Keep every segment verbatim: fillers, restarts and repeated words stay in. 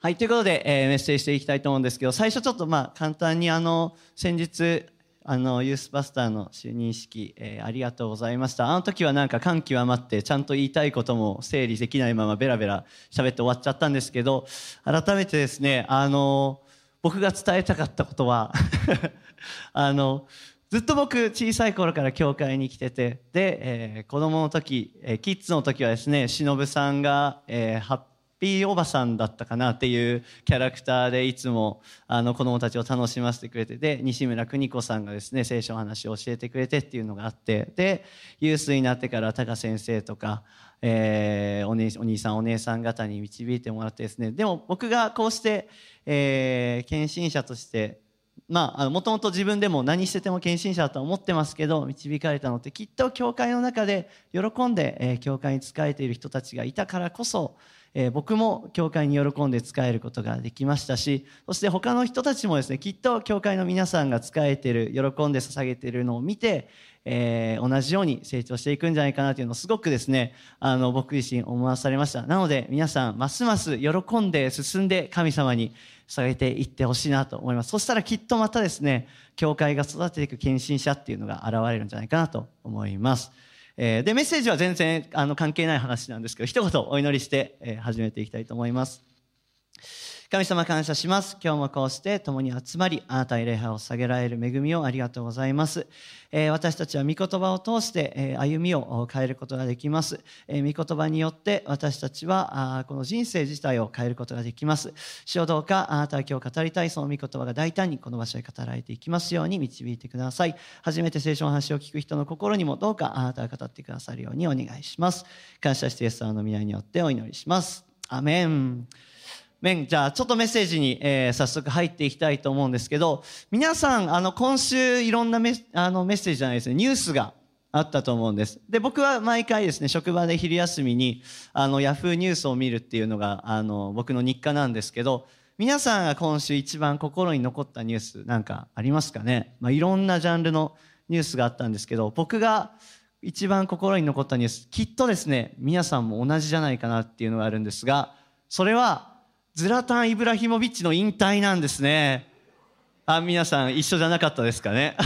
はい、ということで、えー、メッセージしていきたいと思うんですけど、最初ちょっとまあ簡単にあの先日あのユースパスターの就任式、えー、ありがとうございました。あの時はなんか感極まってちゃんと言いたいことも整理できないままベラベラ喋って終わっちゃったんですけど、改めてですね、あの僕が伝えたかったことはあのずっと僕小さい頃から教会に来てて、で、えー、子供の時、えー、キッズの時はですね、しのぶさんが、えー、発表ピーおばさんだったかなっていうキャラクターでいつもあの子どもたちを楽しませてくれて、で西村邦子さんがですね聖書の話を教えてくれてっていうのがあって、でユースになってから高先生とか、えー、お, ねお兄さんお姉さん方に導いてもらってですね、でも僕がこうして、えー、献身者としてまあもともと自分でも何してても献身者だとは思ってますけど、導かれたのってきっと教会の中で喜んで、えー、教会に仕えている人たちがいたからこそ、えー、僕も教会に喜んで仕えることができましたし、そして他の人たちもですね、きっと教会の皆さんが仕えている、喜んで捧げているのを見て、えー、同じように成長していくんじゃないかなというのをすごくですね、あの僕自身思わされました。なので皆さんますます喜んで進んで神様に捧げていってほしいなと思います。そしたらきっとまたですね、教会が育てていく献身者っていうのが現れるんじゃないかなと思います。えー、でメッセージは全然あの関係ない話なんですけど、一言お祈りして、えー、始めていきたいと思います。神様感謝します。今日もこうして共に集まり、あなたに礼拝を捧げられる恵みをありがとうございます。えー、私たちは御言葉を通して、えー、歩みを変えることができます。えー、御言葉によって私たちはあこの人生自体を変えることができます。主よ、どうかあなたは今日語りたいその御言葉が大胆にこの場所へ語られていきますように導いてください。初めて聖書の話を聞く人の心にもどうかあなたが語ってくださるようにお願いします。感謝してイエス様の皆によってお祈りします。アメン。じゃあちょっとメッセージに、えー、早速入っていきたいと思うんですけど、皆さんあの今週いろんなメ ッ, あのメッセージじゃないですね、ニュースがあったと思うんです。で僕は毎回ですね、職場で昼休みにあのヤフーニュースを見るっていうのがあの僕の日課なんですけど、皆さんが今週一番心に残ったニュースなんかありますかね。まあ、いろんなジャンルのニュースがあったんですけど、僕が一番心に残ったニュース、きっとですね皆さんも同じじゃないかなっていうのがあるんですが、それはズラタン・イブラヒモビッチの引退なんですね。あ、皆さん一緒じゃなかったですかね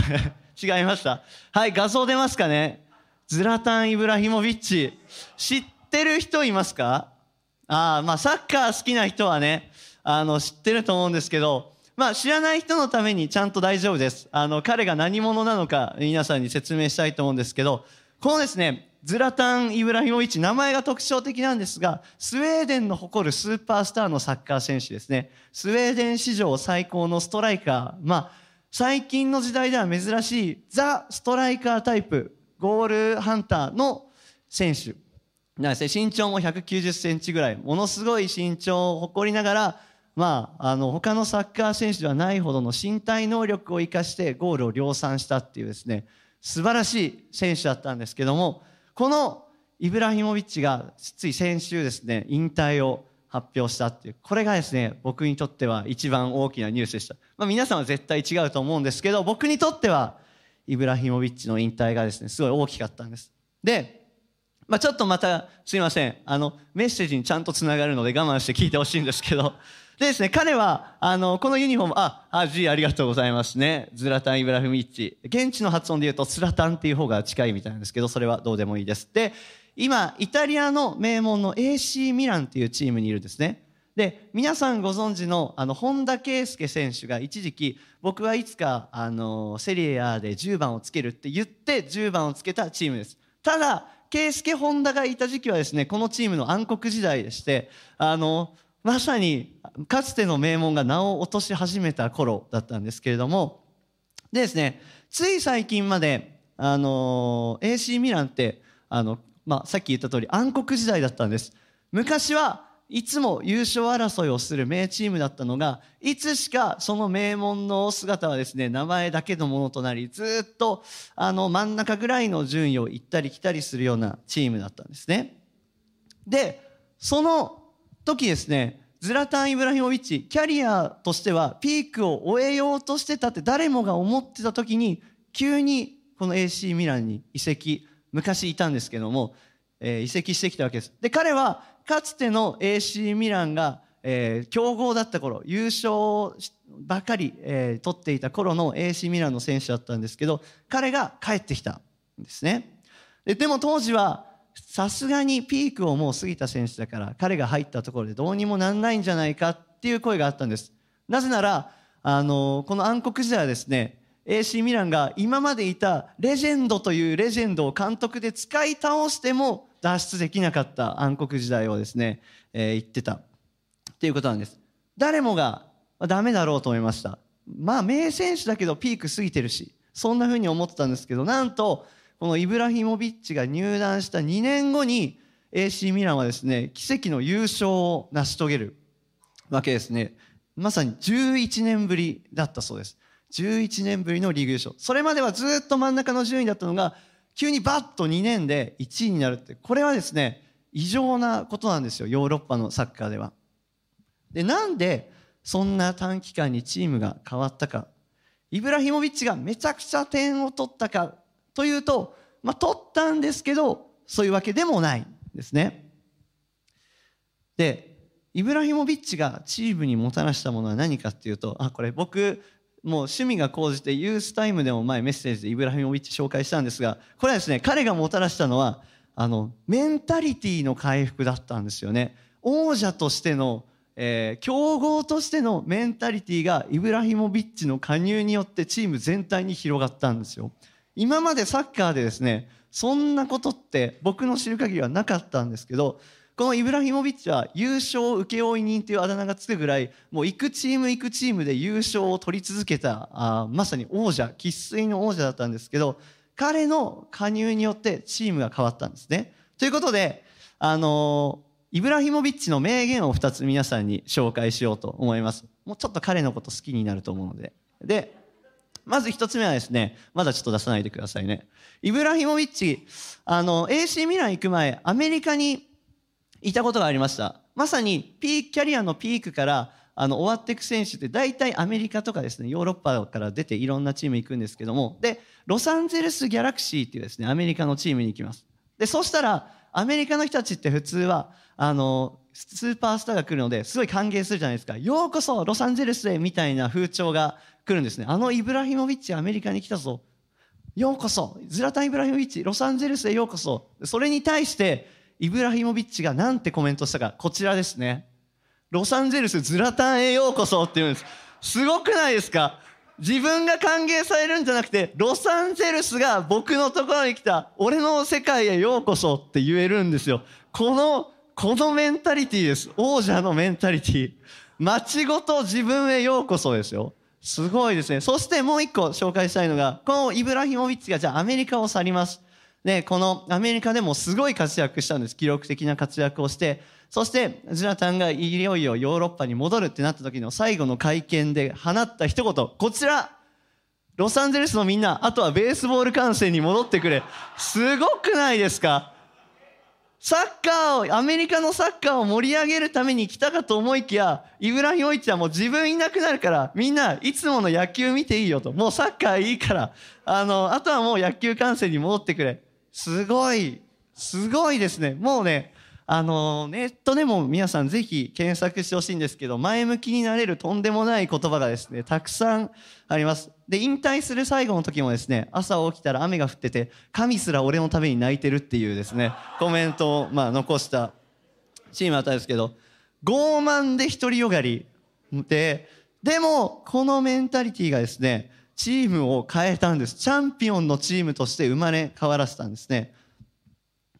違いました。はい、画像出ますかね。ズラタン・イブラヒモビッチ知ってる人いますか。あ、まあサッカー好きな人はねあの知ってると思うんですけど、まあ知らない人のためにちゃんと大丈夫です。あの彼が何者なのか皆さんに説明したいと思うんですけど、このですねズラタン・イブラヒモビッチ、名前が特徴的なんですが、スウェーデンの誇るスーパースターのサッカー選手ですね。スウェーデン史上最高のストライカー、まあ最近の時代では珍しいザ・ストライカータイプ、ゴールハンターの選手なんですね。身長もひゃくきゅうじゅっセンチぐらい、ものすごい身長を誇りながら、まあ、あの他のサッカー選手ではないほどの身体能力を生かしてゴールを量産したっていうですね、素晴らしい選手だったんですけども、このイブラヒモビッチがつい先週ですね引退を発表したっていう、これがですね僕にとっては一番大きなニュースでした。まあ、皆さんは絶対違うと思うんですけど、僕にとってはイブラヒモビッチの引退がですねすごい大きかったんです。で、まあ、ちょっとまたすいません、あのメッセージにちゃんとつながるので我慢して聞いてほしいんですけど、でですね、彼はあのこのユニフォーム、ああ G ありがとうございますね、ズラタン・イブラヒモビッチ、現地の発音で言うとスラタンっていう方が近いみたいなんですけど、それはどうでもいいです。で今イタリアの名門の エーシー ミランっていうチームにいるんですね。で皆さんご存知 の, あの本田圭佑選手が一時期僕はいつかあのセリエ A でじゅうばんをつけるって言ってじゅうばんをつけたチームです。ただ圭佑本田がいた時期はですねこのチームの暗黒時代でして、あのまさにかつての名門が名を落とし始めた頃だったんですけれども、でですね、つい最近まであの エーシー ミランってあの、まあ、さっき言った通り暗黒時代だったんです。昔はいつも優勝争いをする名チームだったのが、いつしかその名門の姿はですね名前だけのものとなり、ずっとあの真ん中ぐらいの順位を行ったり来たりするようなチームだったんですね。でその時ですね、ズラタン・イブラヒモビッチ、キャリアとしてはピークを終えようとしてたって誰もが思ってた時に、急にこの エーシー ミランに移籍、昔いたんですけども、えー、移籍してきたわけです。で彼はかつての エーシー ミランがえー、強豪だった頃、優勝ばかり、えー、取っていた頃の エーシー ミランの選手だったんですけど、彼が帰ってきたんですね。 で, でも当時はさすがにピークをもう過ぎた選手だから、彼が入ったところでどうにもなんないんじゃないかっていう声があったんです。なぜならあのこの暗黒時代はですね、 エーシー ミランが今までいたレジェンドというレジェンドを監督で使い倒しても脱出できなかった暗黒時代をですね、えー、言ってたっていうことなんです。誰もがダメだろうと思いました。まあ名選手だけどピーク過ぎてるし、そんな風に思ってたんですけど、なんとこのイブラヒモビッチが入団したにねんごに エーシー ミランはですね、奇跡の優勝を成し遂げるわけですね。まさにじゅういちねんぶりだったそうです。じゅういちねんぶりのリーグ優勝。それまではずっと真ん中の順位だったのが、急にバッとにねんでいちいになるって、これはですね、異常なことなんですよ、ヨーロッパのサッカーでは。で、なんでそんな短期間にチームが変わったか、イブラヒモビッチがめちゃくちゃ点を取ったかというと、まあ、取ったんですけど、そういうわけでもないんですね。で、イブラヒモビッチがチームにもたらしたものは何かっていうと、あ、これ僕もう趣味が高じてユースタイムでも前メッセージでイブラヒモビッチ紹介したんですが、これはですね、彼がもたらしたのはあのメンタリティの回復だったんですよね。王者としての、えー、強豪としてのメンタリティがイブラヒモビッチの加入によってチーム全体に広がったんですよ。今までサッカーでですね、そんなことって僕の知る限りはなかったんですけど、このイブラヒモビッチは優勝請負人というあだ名がつくぐらい、もう行くチーム行くチームで優勝を取り続けた、あまさに王者、生粋の王者だったんですけど、彼の加入によってチームが変わったんですね。ということで、あのー、イブラヒモビッチの名言をふたつ皆さんに紹介しようと思います。もうちょっと彼のこと好きになると思うので。で、まず一つ目はですね、まだちょっと出さないでくださいね。イブラヒモビッチ、あの、エーシー ミラン行く前、アメリカにいたことがありました。まさに、ピーキャリアのピークから、あの、終わっていく選手って、大体アメリカとかですね、ヨーロッパから出ていろんなチーム行くんですけども、で、ロサンゼルスギャラクシーっていうですね、アメリカのチームに行きます。で、そしたら、アメリカの人たちって普通は、あの、スーパースターが来るので、すごい歓迎するじゃないですか。ようこそ、ロサンゼルスへ、みたいな風潮が、来るんですね。あのイブラヒモビッチアメリカに来たぞ、ようこそ、ズラタン・イブラヒモビッチロサンゼルスへようこそ。それに対してイブラヒモビッチがなんてコメントしたか、こちらですね。ロサンゼルスズラタンへようこそって言うんです。すごくないですか？自分が歓迎されるんじゃなくて、ロサンゼルスが僕のところに来た、俺の世界へようこそって言えるんですよ。このこのメンタリティです。王者のメンタリティ、街ごと自分へようこそですよ。すごいですね。そしてもう一個紹介したいのが、このイブラヒモビッチがじゃあアメリカを去ります。で、このアメリカでもすごい活躍したんです。記録的な活躍をして、そしてズラタンがいよいよヨーロッパに戻るってなった時の最後の会見で放った一言、こちら。ロサンゼルスのみんな、あとはベースボール観戦に戻ってくれ。すごくないですか？サッカーを、アメリカのサッカーを盛り上げるために来たかと思いきや、イブラヒモビッチはもう自分いなくなるから、みんないつもの野球見ていいよと。もうサッカーいいから、あの、あとはもう野球観戦に戻ってくれ。すごい、すごいですね。もうね、あの、ネットでも皆さんぜひ検索してほしいんですけど、前向きになれるとんでもない言葉がですね、たくさんあります。で、引退する最後の時もですね、朝起きたら雨が降ってて、神すら俺のために泣いてるっていうですね、コメントをまあ残したチームだったんですけど、傲慢で独りよがりで、でもこのメンタリティがですね、チームを変えたんです。チャンピオンのチームとして生まれ変わらせたんですね。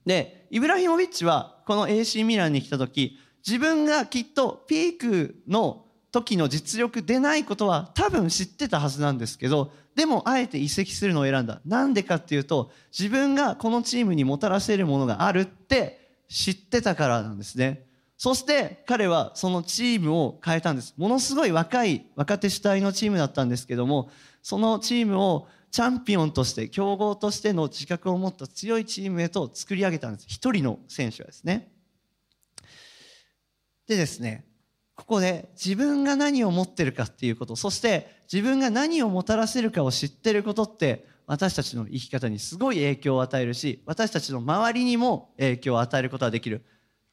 で、イブラヒモビッチはこの エーシー ミランに来た時、自分がきっとピークの時の実力出ないことは多分知ってたはずなんですけど、でもあえて移籍するのを選んだ。なんでかっていうと、自分がこのチームにもたらせるものがあるって知ってたからなんですね。そして彼はそのチームを変えたんです。ものすごい若い若手主体のチームだったんですけども、そのチームをチャンピオンとして、強豪としての自覚を持った強いチームへと作り上げたんです。一人の選手はですね。でですね、ここで自分が何を持ってるかっていうこと、そして自分が何をもたらせるかを知ってることって、私たちの生き方にすごい影響を与えるし、私たちの周りにも影響を与えることができる。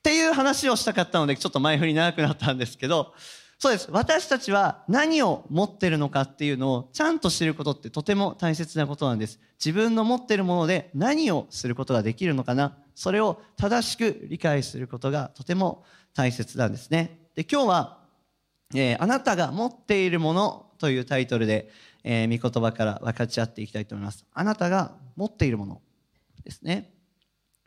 っていう話をしたかったので、ちょっと前振り長くなったんですけど、そうです。私たちは何を持ってるのかっていうのをちゃんと知ることってとても大切なことなんです。自分の持ってるもので何をすることができるのかな、それを正しく理解することがとても大切なんですね。で、今日は、えー、あなたが持っているものというタイトルで、えー、御言葉から分かち合っていきたいと思います。あなたが持っているものですね。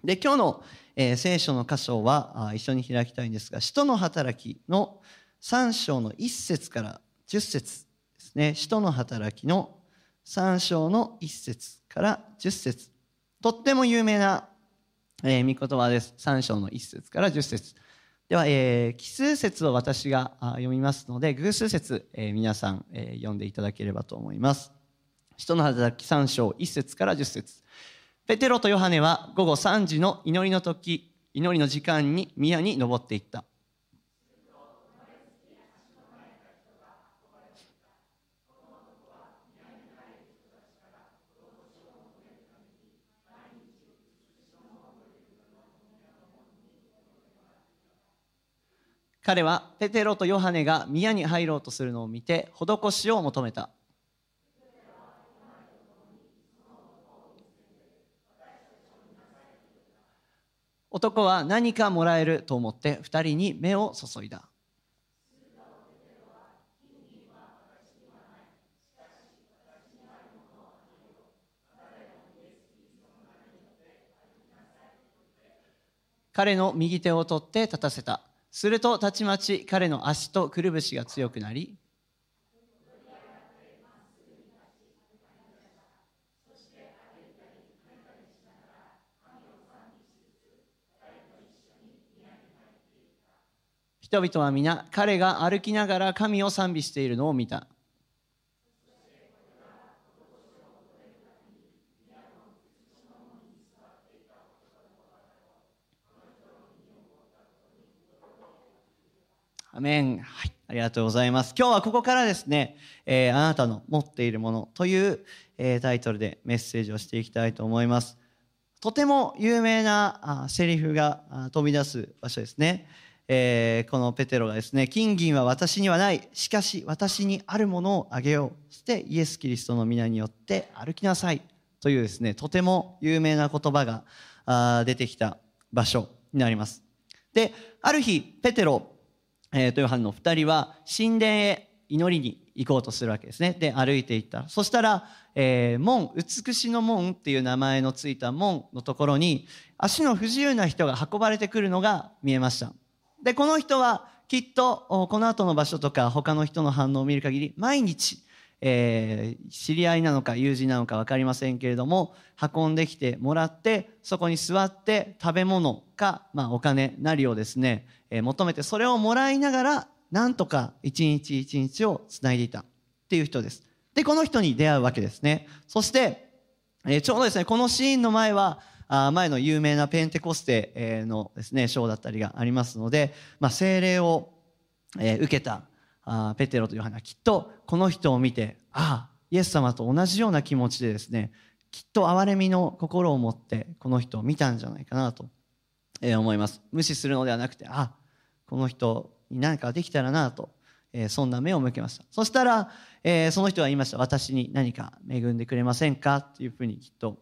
で、今日の、えー、聖書の箇所は一緒に開きたいんですが、使徒の働きのさん章のいち節からじゅっ節ですね。使徒の働きのさん章のいち節からじゅっ節、とっても有名な、えー、御言葉です。さん章のいち節からじゅっ節では、えー、奇数節を私が読みますので、偶数節、えー、皆さん、えー、読んでいただければと思います。使徒の働きさん章いち節からじゅっ節。ペテロとヨハネは午後さんじの祈りの時、祈りの時間に宮に登っていった。彼はペテロとヨハネが宮に入ろうとするのを見て、施しを求めた。男は何かもらえると思って二人に目を注いだ。彼の右手を取って立たせた。するとたちまち彼の足とくるぶしが強くなり、人々は皆彼が歩きながら神を賛美しているのを見た。アメン、はい、ありがとうございます。今日はここからですね、えー、あなたの持っているものという、えー、タイトルでメッセージをしていきたいと思います。とても有名なあセリフがあ飛び出す場所ですね、えー、このペテロがですね、金銀は私にはない、しかし私にあるものをあげよう、そしてイエス・キリストの皆によって歩きなさいというですね、とても有名な言葉があ出てきた場所になります。で、ある日ペテロえー、とヨハネの二人は神殿へ祈りに行こうとするわけですね。で、歩いていった。そしたら、えー、門、美しの門っていう名前のついた門のところに足の不自由な人が運ばれてくるのが見えました。で、この人はきっとこの後の場所とか他の人の反応を見る限り毎日、えー、知り合いなのか友人なのか分かりませんけれども、運んできてもらって、そこに座って食べ物か、まあ、お金なりをですね求めて、それをもらいながらなんとか一日一日をつないでいたっていう人です。で、この人に出会うわけですね。そして、えー、ちょうどですね、このシーンの前はあ前の有名なペンテコステのですねショーだったりがありますので、まあ、聖霊を、えー、受けたあペテロとヨハネはきっとこの人を見て、ああイエス様と同じような気持ちでですね、きっと憐れみの心を持ってこの人を見たんじゃないかなと、えー、思います。無視するのではなくて、あこの人に何かできたらなと、えー、そんな目を向けました。そしたら、えー、その人は言いました。私に何か恵んでくれませんかっていうふうにきっと、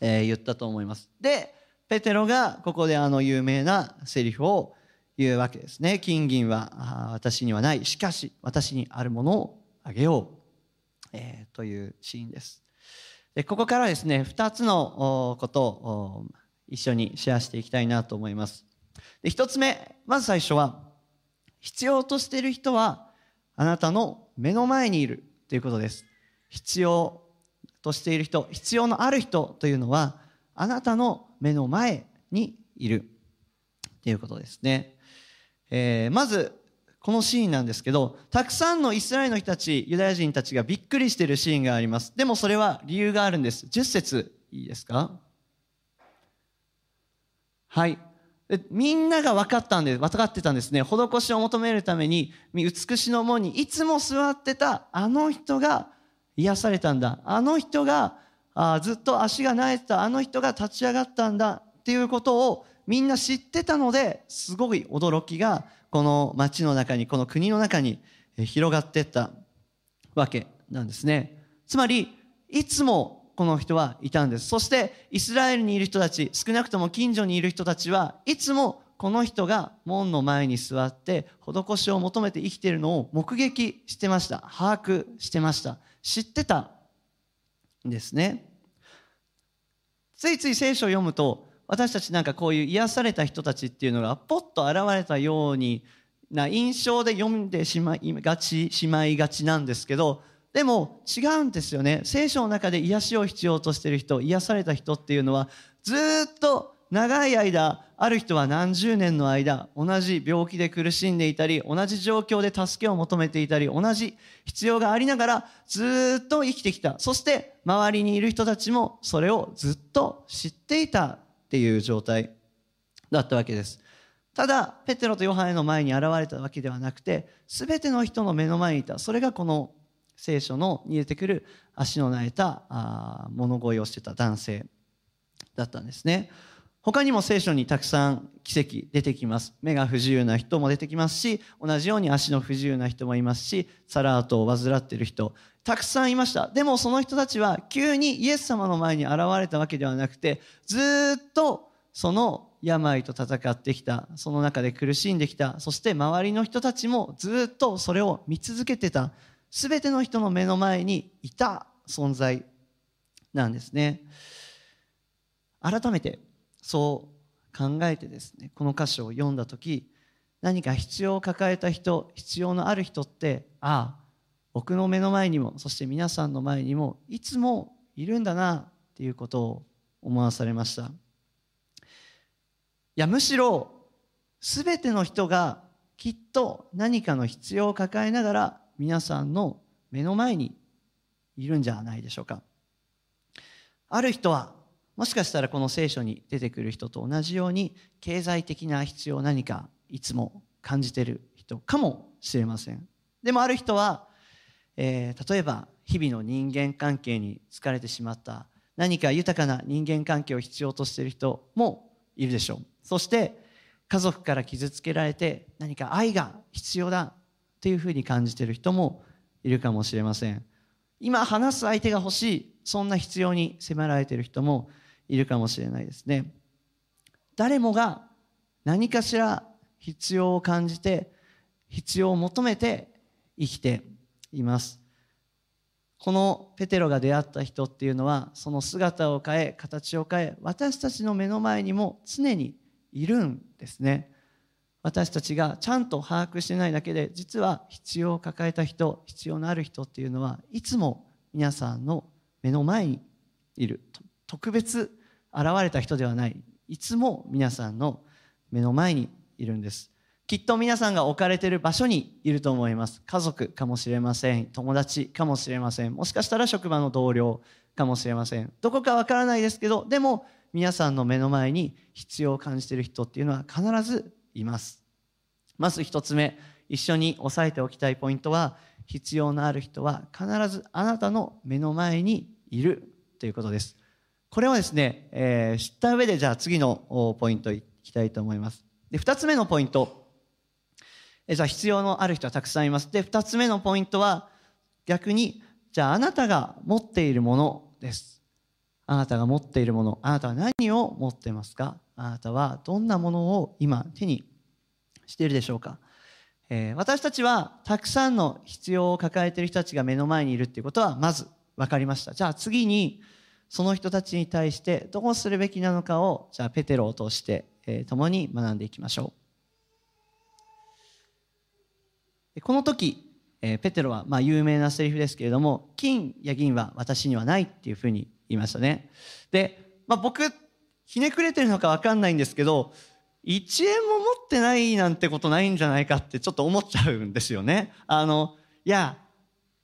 えー、言ったと思います。で、ペテロがここであの有名なセリフを言うわけですね。金銀は私にはない。しかし私にあるものをあげよう、えー、というシーンです。で、ここからですね、ふたつのことを一緒にシェアしていきたいなと思います。で、一つ目、まず最初は必要としている人はあなたの目の前にいるということです。必要としている人、必要のある人というのはあなたの目の前にいるということですね、えー、まずこのシーンなんですけど、たくさんのイスラエルの人たち、ユダヤ人たちがびっくりしているシーンがあります。でもそれは理由があるんです。じゅっ節いいですか。はい、みんなが分かったんで、分かってたんですね。施しを求めるために、美しの門にいつも座ってたあの人が癒されたんだ。あの人が、あずっと足が萎えてたあの人が立ち上がったんだっていうことをみんな知ってたので、すごい驚きがこの町の中に、この国の中に広がっていったわけなんですね。つまりいつもこの人はいたんです。そしてイスラエルにいる人たち、少なくとも近所にいる人たちはいつもこの人が門の前に座って施しを求めて生きているのを目撃してました。把握してました。知ってたんですね。ついつい聖書を読むと、私たちなんかこういう癒された人たちっていうのがポッと現れたような印象で読んでしまいがちしまいがちなんですけど、でも違うんですよね。聖書の中で癒しを必要としている人、癒された人っていうのはずっと長い間、ある人は何十年の間同じ病気で苦しんでいたり、同じ状況で助けを求めていたり、同じ必要がありながらずっと生きてきた。そして周りにいる人たちもそれをずっと知っていたっていう状態だったわけです。ただペテロとヨハネの前に現れたわけではなくて、全ての人の目の前にいた。それがこの聖書のに出てくる足のなえたあ物乞いをしてた男性だったんですね。他にも聖書にたくさん奇跡出てきます。目が不自由な人も出てきますし、同じように足の不自由な人もいますし、サラートを患っている人、たくさんいました。でもその人たちは急にイエス様の前に現れたわけではなくて、ずっとその病と戦ってきた、その中で苦しんできた、そして周りの人たちもずっとそれを見続けてた、すべての人の目の前にいた存在なんですね。改めてそう考えてですね、この箇所を読んだ時、何か必要を抱えた人、必要のある人って、ああ僕の目の前にも、そして皆さんの前にもいつもいるんだなっていうことを思わされました。いやむしろ全ての人がきっと何かの必要を抱えながら皆さんの目の前にいるんじゃないでしょうか。ある人はもしかしたらこの聖書に出てくる人と同じように経済的な必要を何かいつも感じている人かもしれません。でもある人は、えー、例えば日々の人間関係に疲れてしまった、何か豊かな人間関係を必要としている人もいるでしょう。そして家族から傷つけられて、何か愛が必要だっていうふうに感じている人もいるかもしれません。今話す相手が欲しい、そんな必要に迫られている人もいるかもしれないですね。誰もが何かしら必要を感じて、必要を求めて生きています。このペテロが出会った人っていうのは、その姿を変え形を変え、私たちの目の前にも常にいるんですね。私たちがちゃんと把握してないだけで、実は必要を抱えた人、必要のある人っていうのはいつも皆さんの目の前にいる。特別現れた人ではない、いつも皆さんの目の前にいるんです。きっと皆さんが置かれている場所にいると思います。家族かもしれません、友達かもしれません、もしかしたら職場の同僚かもしれません。どこかわからないですけど、でも皆さんの目の前に必要を感じている人っていうのは必ずいます。まず一つ目、一緒に押さえておきたいポイントは、必要のある人は必ずあなたの目の前にいるということです。これをですね、えー、知った上で、じゃあ次のポイントいきたいと思います。で、ふたつめのポイント、えー、じゃあ必要のある人はたくさんいます。で、ふたつめのポイントは逆に、じゃああなたが持っているものです。あなたが持っているもの、あなたは何を持ってますか？あなたはどんなものを今手にしているでしょうか？えー、私たちはたくさんの必要を抱えている人たちが目の前にいるっていうことはまず分かりました。じゃあ次に、その人たちに対してどうするべきなのかを、じゃあペテロを通して、えー、共に学んでいきましょう。この時、えー、ペテロは、まあ、有名なセリフですけれども、金や銀は私にはないっていうふうに言いましたね。で、まあ、僕ひねくれてるのか分かんないんですけど、いちえんも持ってないなんてことないんじゃないかってちょっと思っちゃうんですよね。あのいや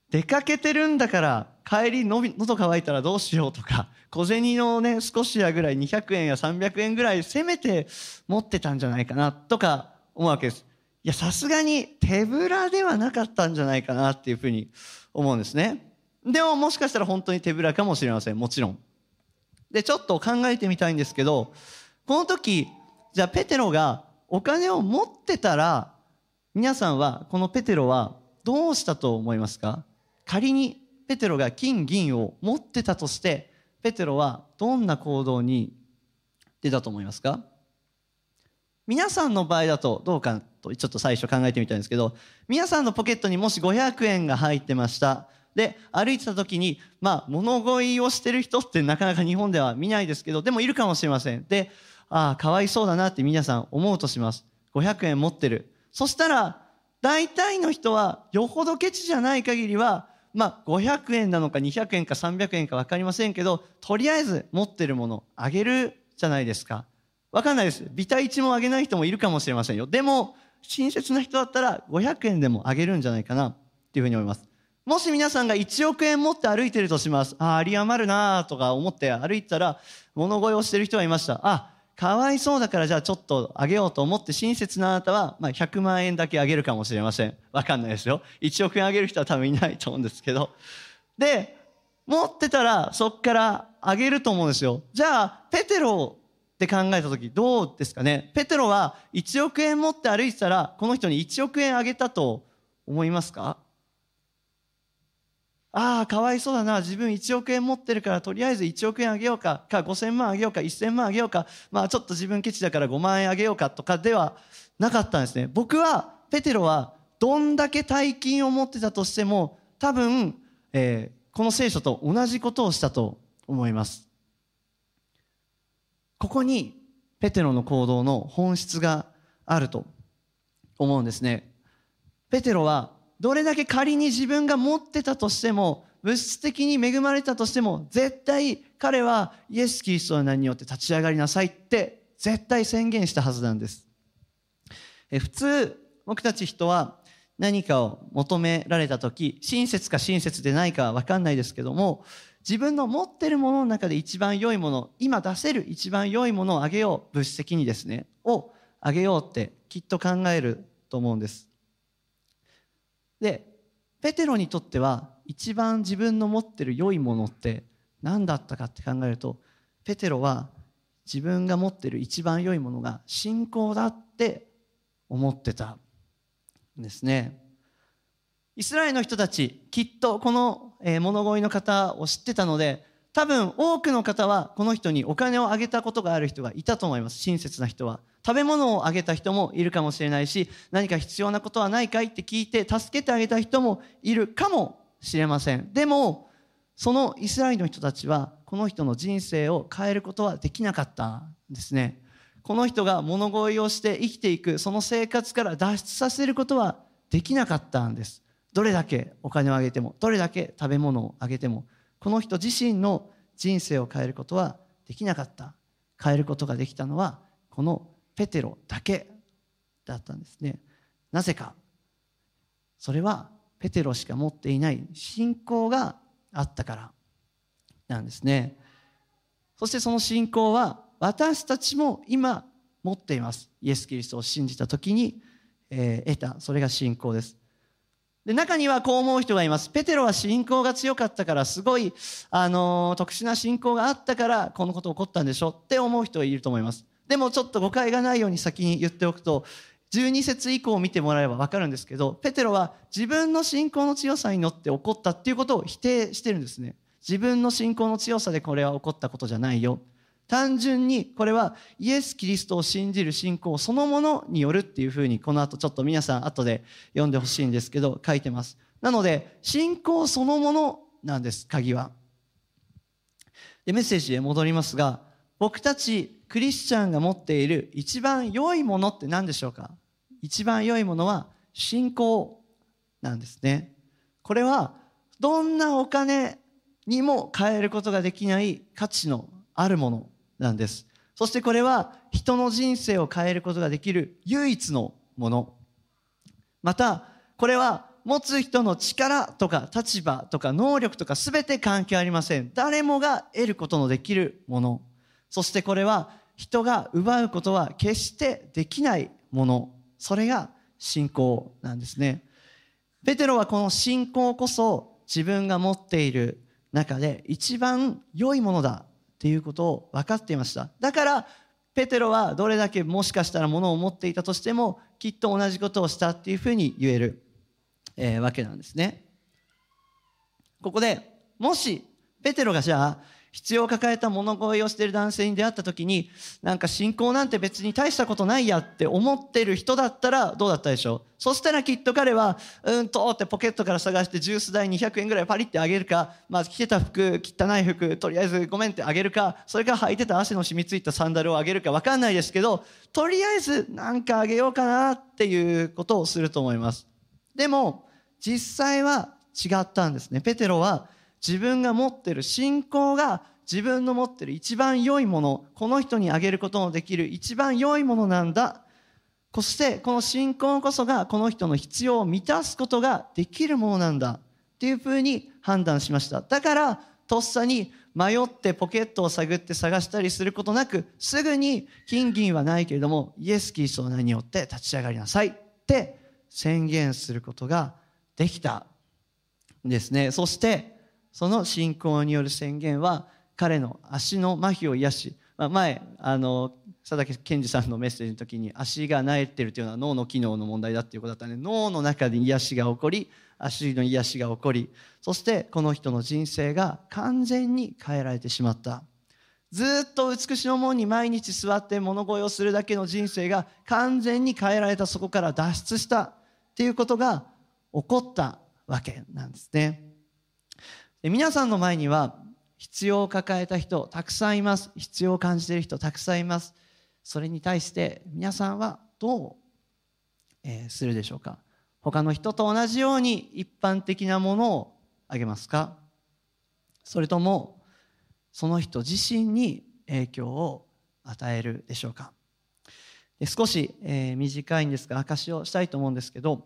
出かけてるんだから帰りのび喉乾いたらどうしようとか、小銭のね少しやぐらいにひゃくえんやさんびゃくえんぐらいせめて持ってたんじゃないかなとか思うわけです。いやさすがに手ぶらではなかったんじゃないかなっていうふうに思うんですね。でももしかしたら本当に手ぶらかもしれません、もちろん。でちょっと考えてみたいんですけど、この時じゃあペテロがお金を持ってたら、皆さんはこのペテロはどうしたと思いますか？仮にペテロが金銀を持ってたとして、ペテロはどんな行動に出たと思いますか？皆さんの場合だとどうかとちょっと最初考えてみたいんですけど、皆さんのポケットにもしごひゃくえんが入ってました。で、歩いてた時に、まあ物乞いをしてる人ってなかなか日本では見ないですけど、でもいるかもしれません。で、ああかわいそうだなって皆さん思うとします。ごひゃくえん持ってる。そしたら大体の人は、よほどケチじゃない限りは、まあごひゃくえんなのかにひゃくえんかさんびゃくえんか分かりませんけど、とりあえず持ってるものあげるじゃないですか。分かんないです。ビタいちもあげない人もいるかもしれませんよ。でも親切な人だったらごひゃくえんでもあげるんじゃないかなっていうふうに思います。もし皆さんがいちおくえん持って歩いてるとします。ああ、有り余るなとか思って歩いてたら、物乞いをしてる人がいました。あ、かわいそうだからじゃあちょっとあげようと思って、親切なあなたは、まあ、ひゃくまんえんだけあげるかもしれません。わかんないですよ。いちおくえんあげる人は多分いないと思うんですけど。で、持ってたらそっからあげると思うんですよ。じゃあ、ペテロって考えたときどうですかね。ペテロはいちおくえん持って歩いてたら、この人にいちおくえんあげたと思いますか？ああ、かわいそうだな。自分いちおくえん持ってるから、とりあえずいちおくえんあげようか、かごせんまんあげようか、せんまんあげようか、まあちょっと自分ケチだからごまんえんあげようかとかではなかったんですね。僕は、ペテロはどんだけ大金を持ってたとしても、多分、えー、この聖書と同じことをしたと思います。ここに、ペテロの行動の本質があると思うんですね。ペテロは、どれだけ仮に自分が持ってたとしても、物質的に恵まれたとしても、絶対彼はイエス・キリストの名によって立ち上がりなさいって絶対宣言したはずなんです。え普通僕たち人は何かを求められた時、親切か親切でないかは分かんないですけども、自分の持ってるものの中で一番良いもの、今出せる一番良いものをあげよう、物質的にですね、をあげようってきっと考えると思うんです。で、ペテロにとっては一番自分の持ってる良いものって何だったかって考えると、ペテロは自分が持ってる一番良いものが信仰だって思ってたんですね。イスラエルの人たち、きっとこの物乞いの方を知ってたので、多分多くの方はこの人にお金をあげたことがある人がいたと思います。親切な人は食べ物をあげた人もいるかもしれないし、何か必要なことはないかいって聞いて助けてあげた人もいるかもしれません。でも、そのイスラエルの人たちはこの人の人生を変えることはできなかったんですね。この人が物乞いをして生きていく、その生活から脱出させることはできなかったんです。どれだけお金をあげても、どれだけ食べ物をあげても、この人自身の人生を変えることはできなかった。変えることができたのは、このペテロだけだったんですね。なぜか、それはペテロしか持っていない信仰があったからなんですね。そしてその信仰は私たちも今持っています。イエス・キリストを信じた時に、えー、得た、それが信仰です。で、中にはこう思う人がいます。ペテロは信仰が強かったから、すごい、あのー、特殊な信仰があったからこのこと起こったんでしょって思う人がいると思います。でもちょっと誤解がないように先に言っておくと、じゅうにせつ以降を見てもらえば分かるんですけど、ペテロは自分の信仰の強さに乗って起こったっていうことを否定してるんですね。自分の信仰の強さでこれは起こったことじゃないよ。単純にこれはイエス・キリストを信じる信仰そのものによるっていうふうに、この後ちょっと皆さん後で読んでほしいんですけど書いてます。なので信仰そのものなんです、鍵は。で、メッセージへ戻りますが、僕たちクリスチャンが持っている一番良いものって何でしょうか？一番良いものは信仰なんですね。これはどんなお金にも変えることができない価値のあるものなんです。そしてこれは人の人生を変えることができる唯一のもの。またこれは持つ人の力とか立場とか能力とか全て関係ありません。誰もが得ることのできるもの。そしてこれは人が奪うことは決してできないもの。それが信仰なんですね。ペテロはこの信仰こそ自分が持っている中で一番良いものだっていうことを分かっていました。だからペテロはどれだけもしかしたら物を持っていたとしてもきっと同じことをしたっていうふうに言える、えー、わけなんですね。ここでもしペテロがじゃあ必要を抱えた物乞いをしている男性に出会った時に、なんか信仰なんて別に大したことないやって思ってる人だったらどうだったでしょう。そしたらきっと彼はうんとってポケットから探してジュース代にひゃくえんぐらいパリってあげるか、まあ着てた服汚い服とりあえずごめんってあげるか、それから履いてた足の染みついたサンダルをあげるか分かんないですけど、とりあえずなんかあげようかなっていうことをすると思います。でも実際は違ったんですね。ペテロは自分が持ってる信仰が自分の持ってる一番良いもの、この人にあげることのできる一番良いものなんだ。そしてこの信仰こそがこの人の必要を満たすことができるものなんだっていうふうに判断しました。だからとっさに迷ってポケットを探って探したりすることなく、すぐに金銀はないけれどもイエス・キリストの名によって立ち上がりなさいって宣言することができたんですね。そしてその信仰による宣言は彼の足の麻痺を癒し、まあ、前あの佐竹健二さんのメッセージの時に足が萎えてるというのは脳の機能の問題だっていうことだったので、脳の中で癒しが起こり、足の癒しが起こり、そしてこの人の人生が完全に変えられてしまった。ずっと美しの門に毎日座って物乞いをするだけの人生が完全に変えられた。そこから脱出したっていうことが起こったわけなんですね。皆さんの前には必要を抱えた人たくさんいます。必要を感じている人たくさんいます。それに対して皆さんはどうするでしょうか。他の人と同じように一般的なものをあげますか、それともその人自身に影響を与えるでしょうか。少し短いんですが証しをしたいと思うんですけど、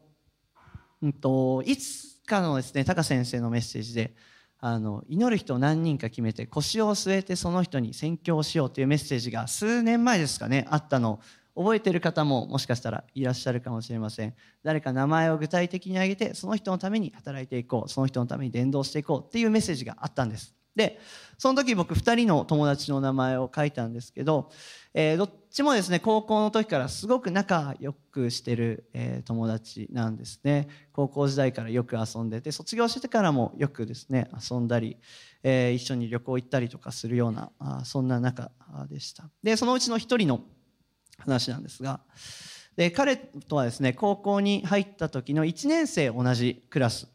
うんと、いつかのですね、高先生のメッセージであの祈る人を何人か決めて腰を据えてその人に宣教をしようというメッセージが数年前ですかね、あったの覚えてる方ももしかしたらいらっしゃるかもしれません。誰か名前を具体的に挙げてその人のために働いていこう、その人のために伝道していこうっていうメッセージがあったんです。でその時僕ふたりの友達の名前を書いたんですけど、えー、どっちもですね高校の時からすごく仲良くしてる、えー、友達なんですね。高校時代からよく遊んでて、卒業してからもよくですね遊んだり、えー、一緒に旅行行ったりとかするようなあそんな仲でした。でそのうちの一人の話なんですが、で彼とはですね高校に入った時のいちねん生同じクラス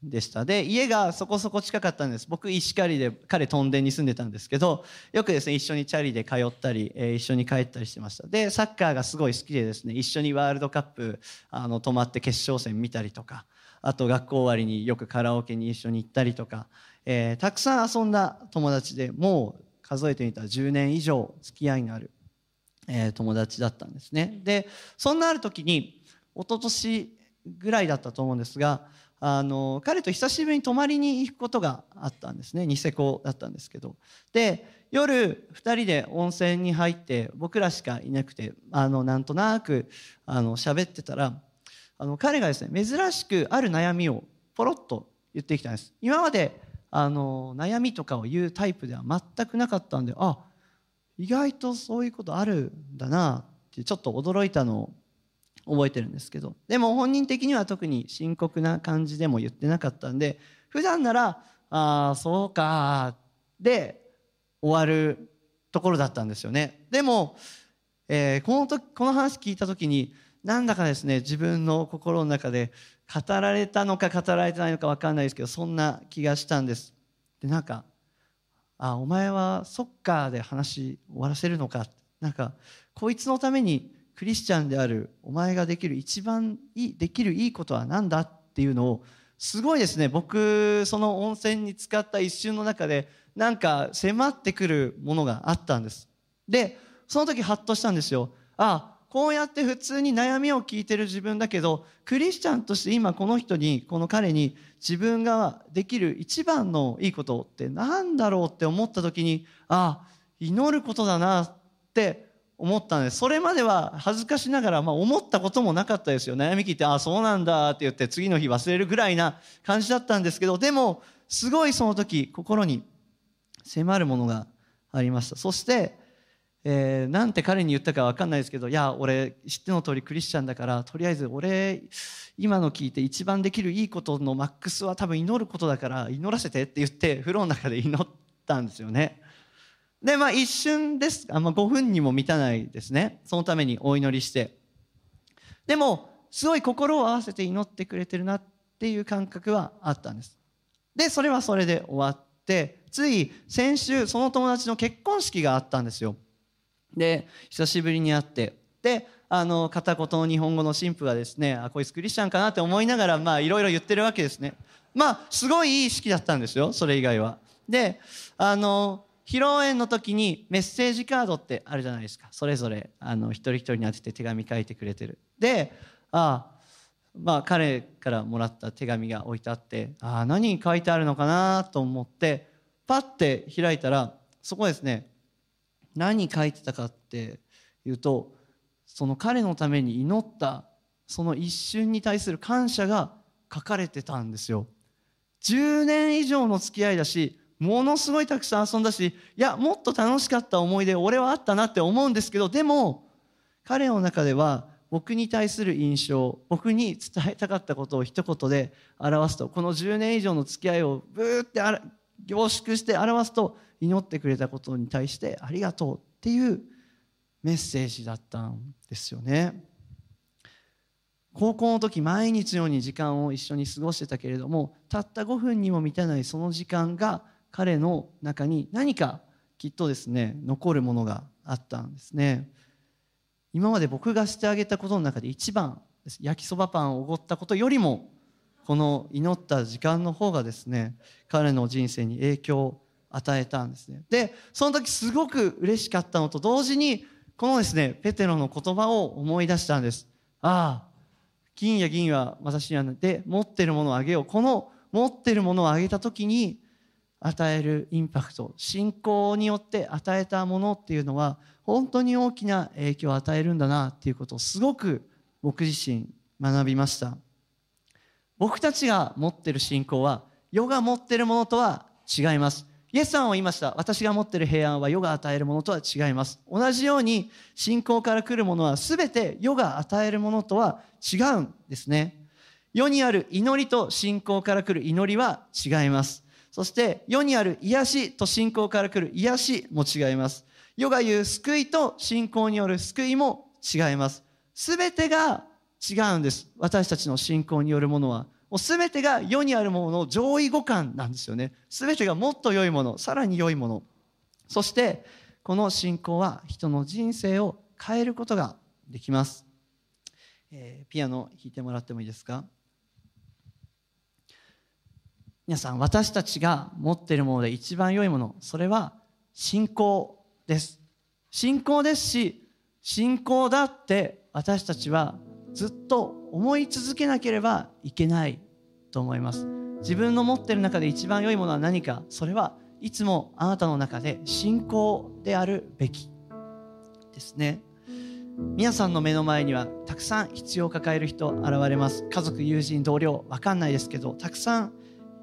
でした。で家がそこそこ近かったんです。僕石狩で彼屯田に住んでたんですけど、よくですね一緒にチャリで通ったり、えー、一緒に帰ったりしてました。でサッカーがすごい好きでですね、一緒にワールドカップあの泊まって決勝戦見たりとか、あと学校終わりによくカラオケに一緒に行ったりとか、えー、たくさん遊んだ友達で、もう数えてみたらじゅうねん以上付き合いのある、えー、友達だったんですね。でそんなある時に一昨年ぐらいだったと思うんですが、あの彼と久しぶりに泊まりに行くことがあったんですね。ニセコだったんですけど、で夜ふたりで温泉に入って僕らしかいなくて、あのなんとなくあの喋ってたら、あの彼がですね珍しくある悩みをポロッと言ってきたんです。今まであの悩みとかを言うタイプでは全くなかったんで、あ意外とそういうことあるんだなってちょっと驚いたのを覚えてるんですけど、でも本人的には特に深刻な感じでも言ってなかったんで、普段ならああそうかで終わるところだったんですよね。でも、えー、この時この話聞いた時になんだかですね自分の心の中で語られたのか語られてないのか分かんないですけど、そんな気がしたんです。でなんかあお前はそっかで話終わらせるのか、なんかこいつのためにクリスチャンであるお前ができる一番いいできるいいことは何だっていうのをすごいですね、僕その温泉に浸かった一瞬の中でなんか迫ってくるものがあったんです。でその時ハッとしたんですよ。ああこうやって普通に悩みを聞いてる自分だけど、クリスチャンとして今この人にこの彼に自分ができる一番のいいことってなんだろうって思った時に、ああ祈ることだなって思ったんです。それまでは恥ずかしながら、まあ、思ったこともなかったですよ。悩み聞いてああそうなんだって言って次の日忘れるぐらいな感じだったんですけど、でもすごいその時心に迫るものがありました。そして、えー、なんて彼に言ったか分かんないですけど、いや俺知っての通りクリスチャンだから、とりあえず俺今の聞いて一番できるいいことのマックスは多分祈ることだから祈らせてって言って、風呂の中で祈ったんですよね。でまあ一瞬です、あんまごふんにも満たないですね、そのためにお祈りして、でもすごい心を合わせて祈ってくれてるなっていう感覚はあったんです。でそれはそれで終わって、つい先週その友達の結婚式があったんですよ。で久しぶりに会って、であの片言の日本語の神父がですね、あこいつクリスチャンかなって思いながらまあいろいろ言ってるわけですね。まあすごいいい式だったんですよ、それ以外は。であの披露宴の時にメッセージカードってあるじゃないですか、それぞれあの一人一人に当てて手紙書いてくれてる。でああまあ彼からもらった手紙が置いてあって、ああ何書いてあるのかなと思ってパッて開いたら、そこですね、何書いてたかっていうと、その彼のために祈ったその一瞬に対する感謝が書かれてたんですよ。じゅうねん以上の付き合いだし、ものすごいたくさん遊んだし、いやもっと楽しかった思い出俺はあったなって思うんですけど、でも彼の中では僕に対する印象、僕に伝えたかったことを一言で表すと、このじゅうねん以上の付き合いをブーってあら凝縮して表すと、祈ってくれたことに対してありがとうっていうメッセージだったんですよね。高校の時毎日のように時間を一緒に過ごしてたけれども、たったごふんにも満たないその時間が彼の中に何かきっとですね残るものがあったんですね。今まで僕がしてあげたことの中で一番、焼きそばパンをおごったことよりもこの祈った時間の方がですね彼の人生に影響を与えたんですね。でその時すごく嬉しかったのと同時に、このですねペテロの言葉を思い出したんです。ああ金や銀は私にはなくて、持ってるものをあげよう。この持ってるものをあげた時に与えるインパクト、信仰によって与えたものっていうのは本当に大きな影響を与えるんだなっていうことをすごく僕自身学びました。僕たちが持ってる信仰は世が持ってるものとは違います。イエスさんは言いました。私が持っている平安は世が与えるものとは違います。同じように信仰から来るものは全て世が与えるものとは違うんですね。世にある祈りと信仰から来る祈りは違います。そして世にある癒しと信仰から来る癒しも違います。世が言う救いと信仰による救いも違います。全てが違うんです。私たちの信仰によるものはもう全てが世にあるものの上位互換なんですよね。全てがもっと良いもの、さらに良いもの。そしてこの信仰は人の人生を変えることができます、えー、ピアノ弾いてもらってもいいですか。皆さん、私たちが持っているもので一番良いもの、それは信仰です。信仰ですし、信仰だって私たちはずっと思い続けなければいけないと思います。自分の持っている中で一番良いものは何か、それはいつもあなたの中で信仰であるべきですね。皆さんの目の前にはたくさん必要を抱える人現れます。家族、友人、同僚、分かんないですけどたくさん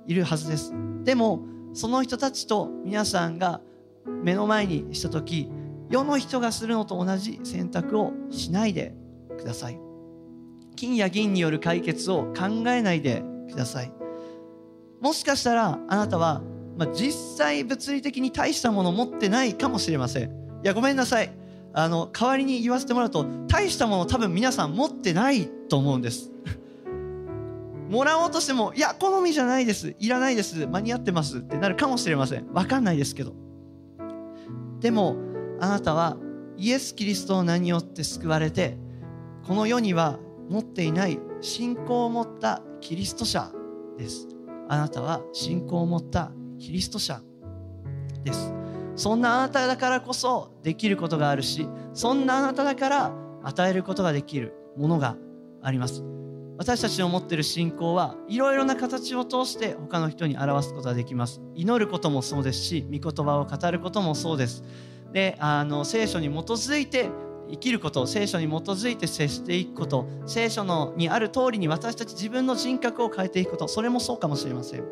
いるはずです。でもその人たちと皆さんが目の前にした時、世の人がするのと同じ選択をしないでください。金や銀による解決を考えないでください。もしかしたらあなたは、まあ、実際物理的に大したものを持ってないかもしれません。いやごめんなさい、あの代わりに言わせてもらうと、大したもの多分皆さん持ってないと思うんですもらおうとしても、いや好みじゃないです、いらないです、間に合ってますってなるかもしれません。分かんないですけど、でもあなたはイエス・キリストの名によって救われて、この世には持っていない信仰を持ったキリスト者です。あなたは信仰を持ったキリスト者です。そんなあなただからこそできることがあるし、そんなあなただから与えることができるものがあります。私たちの持っている信仰はいろいろな形を通して他の人に表すことができます。祈ることもそうですし、御言葉を語ることもそうです。で、あの聖書に基づいて生きること、聖書に基づいて接していくこと、聖書のにある通りに私たち自分の人格を変えていくこと、それもそうかもしれません。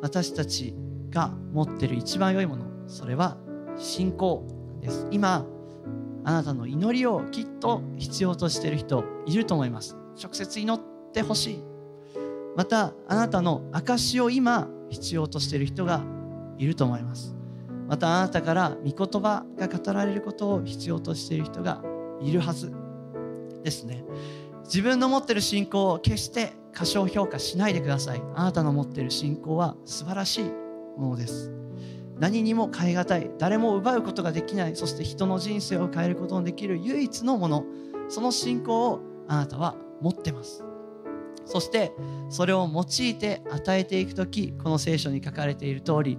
私たちが持っている一番良いもの、それは信仰です。今あなたの祈りをきっと必要としている人いると思います。直接祈ってほしい。またあなたの証を今必要としている人がいると思います。またあなたから御言葉が語られることを必要としている人がいるはずですね。自分の持っている信仰を決して過小評価しないでください。あなたの持っている信仰は素晴らしいものです。何にも変えがたい、誰も奪うことができない、そして人の人生を変えることのできる唯一のもの、その信仰をあなたは持ってます。そしてそれを用いて与えていくとき、この聖書に書かれている通り、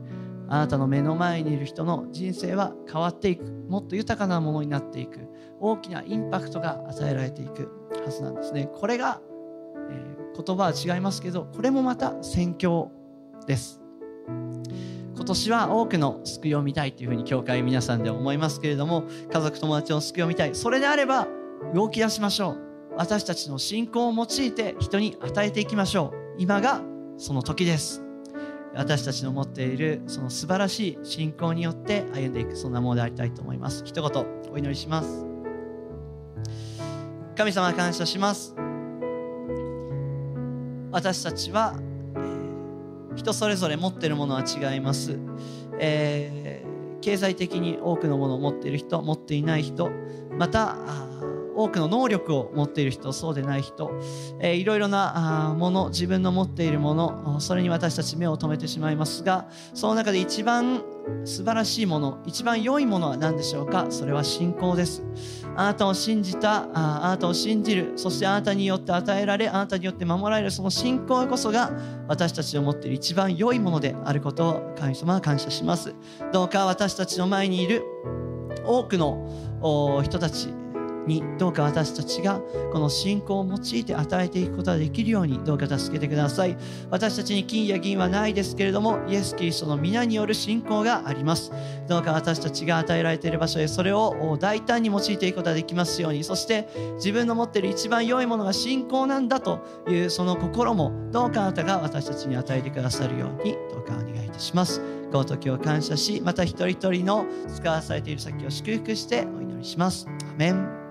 あなたの目の前にいる人の人生は変わっていく、もっと豊かなものになっていく、大きなインパクトが与えられていくはずなんですね。これが、えー、言葉は違いますけど、これもまた宣教です。今年は多くの救いを見たいというふうに教会皆さんで思いますけれども、家族友達の救いを見たい、それであれば動き出しましょう。私たちの信仰を用いて人に与えていきましょう。今がその時です。私たちの持っているその素晴らしい信仰によって歩んでいく、そんなものでありたいと思います。一言お祈りします。神様、感謝します。私たちは人それぞれ持っているものは違います、えー、経済的に多くのものを持っている人、持っていない人、また多くの能力を持っている人、そうでない人、えー、いろいろなもの、自分の持っているもの、それに私たち目を留めてしまいますが、その中で一番素晴らしいもの、一番良いものは何でしょうか。それは信仰です。あなたを信じた、あなたを信じる、そしてあなたによって与えられ、あなたによって守られる、その信仰こそが私たちの持っている一番良いものであることを神様は感謝します。どうか私たちの前にいる多くの人たちに、どうか私たちがこの信仰を用いて与えていくことができるように、どうか助けてください。私たちに金や銀はないですけれども、イエス・キリストの皆による信仰があります。どうか私たちが与えられている場所でそれを大胆に用いていくことができますように、そして自分の持っている一番良いものが信仰なんだというその心も、どうかあなたが私たちに与えてくださるように、どうかお願いいたします。この時を感謝し、また一人一人の使わされている先を祝福してお祈りします。アメン。